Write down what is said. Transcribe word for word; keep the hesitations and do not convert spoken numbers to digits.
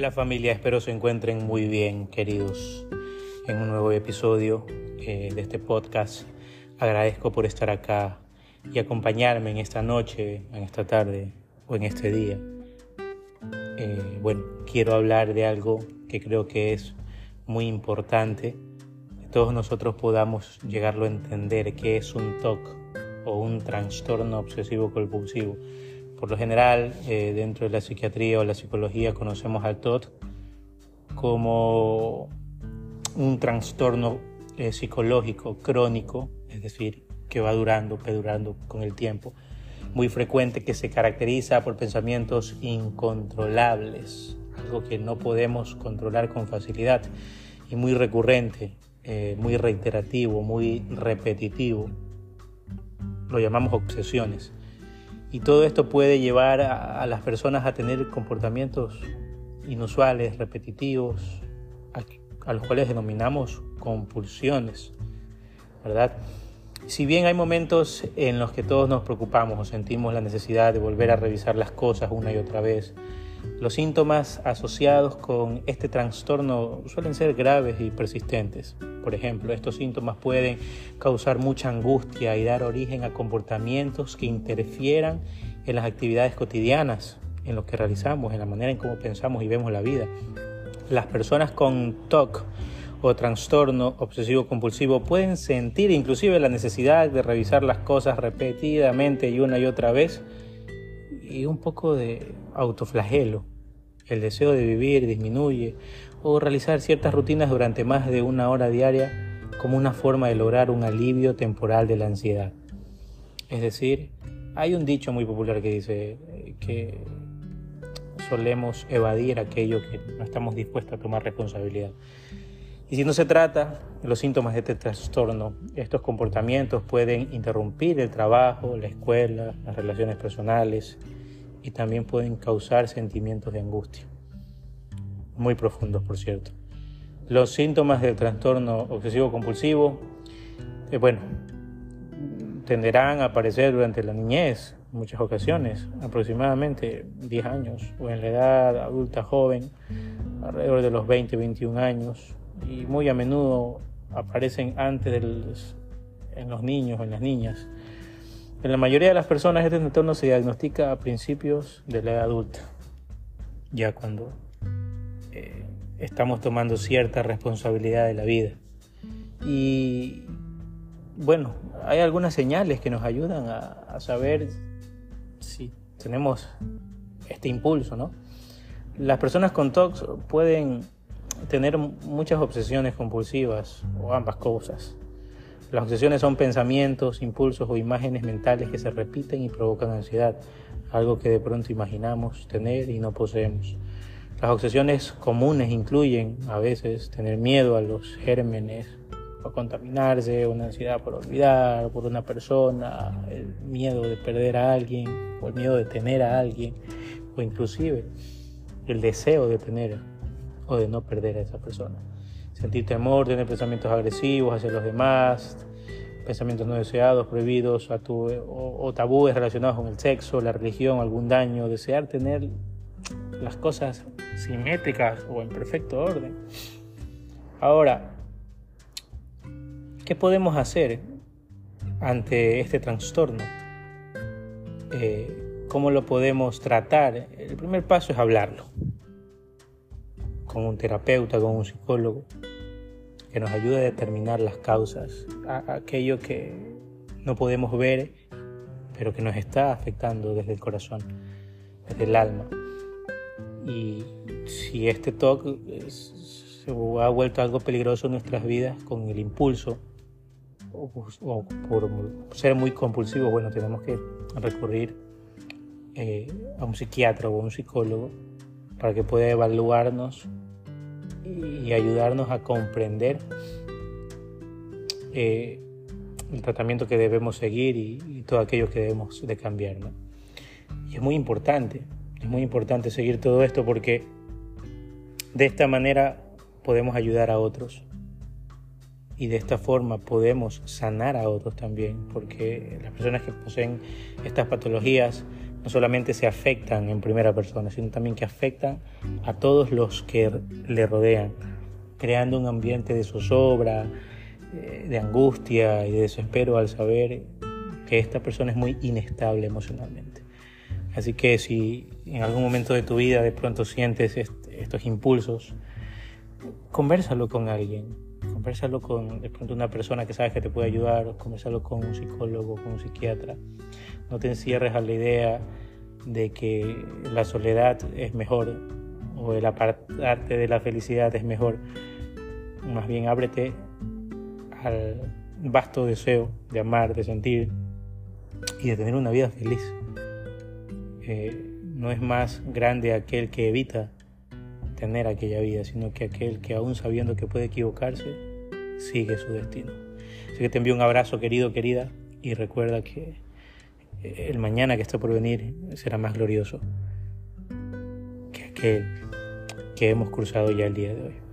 Hola familia, espero se encuentren muy bien, queridos, en un nuevo episodio eh, de este podcast. Agradezco por estar acá y acompañarme en esta noche, en esta tarde o en este día. Eh, bueno, quiero hablar de algo que creo que es muy importante, que todos nosotros podamos llegarlo a entender, que es un T O C o un trastorno obsesivo compulsivo. Por lo general, eh, dentro de la psiquiatría o la psicología conocemos al T O C como un trastorno eh, psicológico crónico, es decir, que va durando, que durando con el tiempo, muy frecuente, que se caracteriza por pensamientos incontrolables, algo que no podemos controlar con facilidad, y muy recurrente, eh, muy reiterativo, muy repetitivo. Lo llamamos obsesiones. Y todo esto puede llevar a, a las personas a tener comportamientos inusuales, repetitivos, a, a los cuales denominamos compulsiones, ¿verdad? Si bien hay momentos en los que todos nos preocupamos o sentimos la necesidad de volver a revisar las cosas una y otra vez, los síntomas asociados con este trastorno suelen ser graves y persistentes. Por ejemplo, estos síntomas pueden causar mucha angustia y dar origen a comportamientos que interfieran en las actividades cotidianas, en lo que realizamos, en la manera en cómo pensamos y vemos la vida. Las personas con T O C o trastorno obsesivo-compulsivo pueden sentir inclusive la necesidad de revisar las cosas repetidamente y una y otra vez, y un poco de autoflagelo. El deseo de vivir disminuye, o realizar ciertas rutinas durante más de una hora diaria como una forma de lograr un alivio temporal de la ansiedad. Es decir, hay un dicho muy popular que dice que solemos evadir aquello que no estamos dispuestos a tomar responsabilidad. Y si no se trata los síntomas de este trastorno, estos comportamientos pueden interrumpir el trabajo, la escuela, las relaciones personales, y también pueden causar sentimientos de angustia, muy profundos, por cierto. Los síntomas del trastorno obsesivo-compulsivo, eh, bueno, tenderán a aparecer durante la niñez, en muchas ocasiones, aproximadamente diez años, o en la edad adulta joven, alrededor de los veinte, veintiún años, y muy a menudo aparecen antes del, en los niños o en las niñas. En la mayoría de las personas este trastorno se diagnostica a principios de la edad adulta, ya cuando eh, estamos tomando cierta responsabilidad de la vida. Y bueno, hay algunas señales que nos ayudan a, a saber si tenemos este impulso, ¿no? Las personas con T O C pueden tener muchas obsesiones compulsivas, o ambas cosas. Las obsesiones son pensamientos, impulsos o imágenes mentales que se repiten y provocan ansiedad, algo que de pronto imaginamos tener y no poseemos. Las obsesiones comunes incluyen a veces tener miedo a los gérmenes, a contaminarse, una ansiedad por olvidar, por una persona, el miedo de perder a alguien, o el miedo de tener a alguien, o inclusive el deseo de tener o de no perder a esa persona. Sentir temor, tener pensamientos agresivos hacia los demás, pensamientos no deseados, prohibidos, atú- o, o tabúes relacionados con el sexo, la religión, algún daño, desear tener las cosas simétricas o en perfecto orden. Ahora, ¿qué podemos hacer ante este trastorno? Eh, ¿Cómo lo podemos tratar? El primer paso es hablarlo con un terapeuta, con un psicólogo, que nos ayude a determinar las causas, a aquello que no podemos ver, pero que nos está afectando desde el corazón, desde el alma. Y si este T O C se ha vuelto algo peligroso en nuestras vidas con el impulso, o, o por ser muy compulsivo, bueno, tenemos que recurrir eh, a un psiquiatra o a un psicólogo para que pueda evaluarnos y ayudarnos a comprender eh, el tratamiento que debemos seguir y, y todo aquello que debemos de cambiar, ¿no? Y es muy importante, es muy importante seguir todo esto, porque de esta manera podemos ayudar a otros y de esta forma podemos sanar a otros también, porque las personas que poseen estas patologías no solamente se afectan en primera persona, sino también que afectan a todos los que le rodean, creando un ambiente de zozobra, de angustia y de desespero al saber que esta persona es muy inestable emocionalmente. Así que si en algún momento de tu vida de pronto sientes est- estos impulsos, convérsalo con alguien, convérsalo con de pronto una persona que sabes que te puede ayudar, convérsalo con un psicólogo, con un psiquiatra. No te encierres a la idea de que la soledad es mejor o el apartarte de la felicidad es mejor. Más bien ábrete al vasto deseo de amar, de sentir y de tener una vida feliz. Eh, no es más grande aquel que evita tener aquella vida, sino que aquel que aún sabiendo que puede equivocarse, sigue su destino. Así que te envío un abrazo, querido, querida, y recuerda que el mañana que está por venir será más glorioso que aquel que hemos cruzado ya el día de hoy.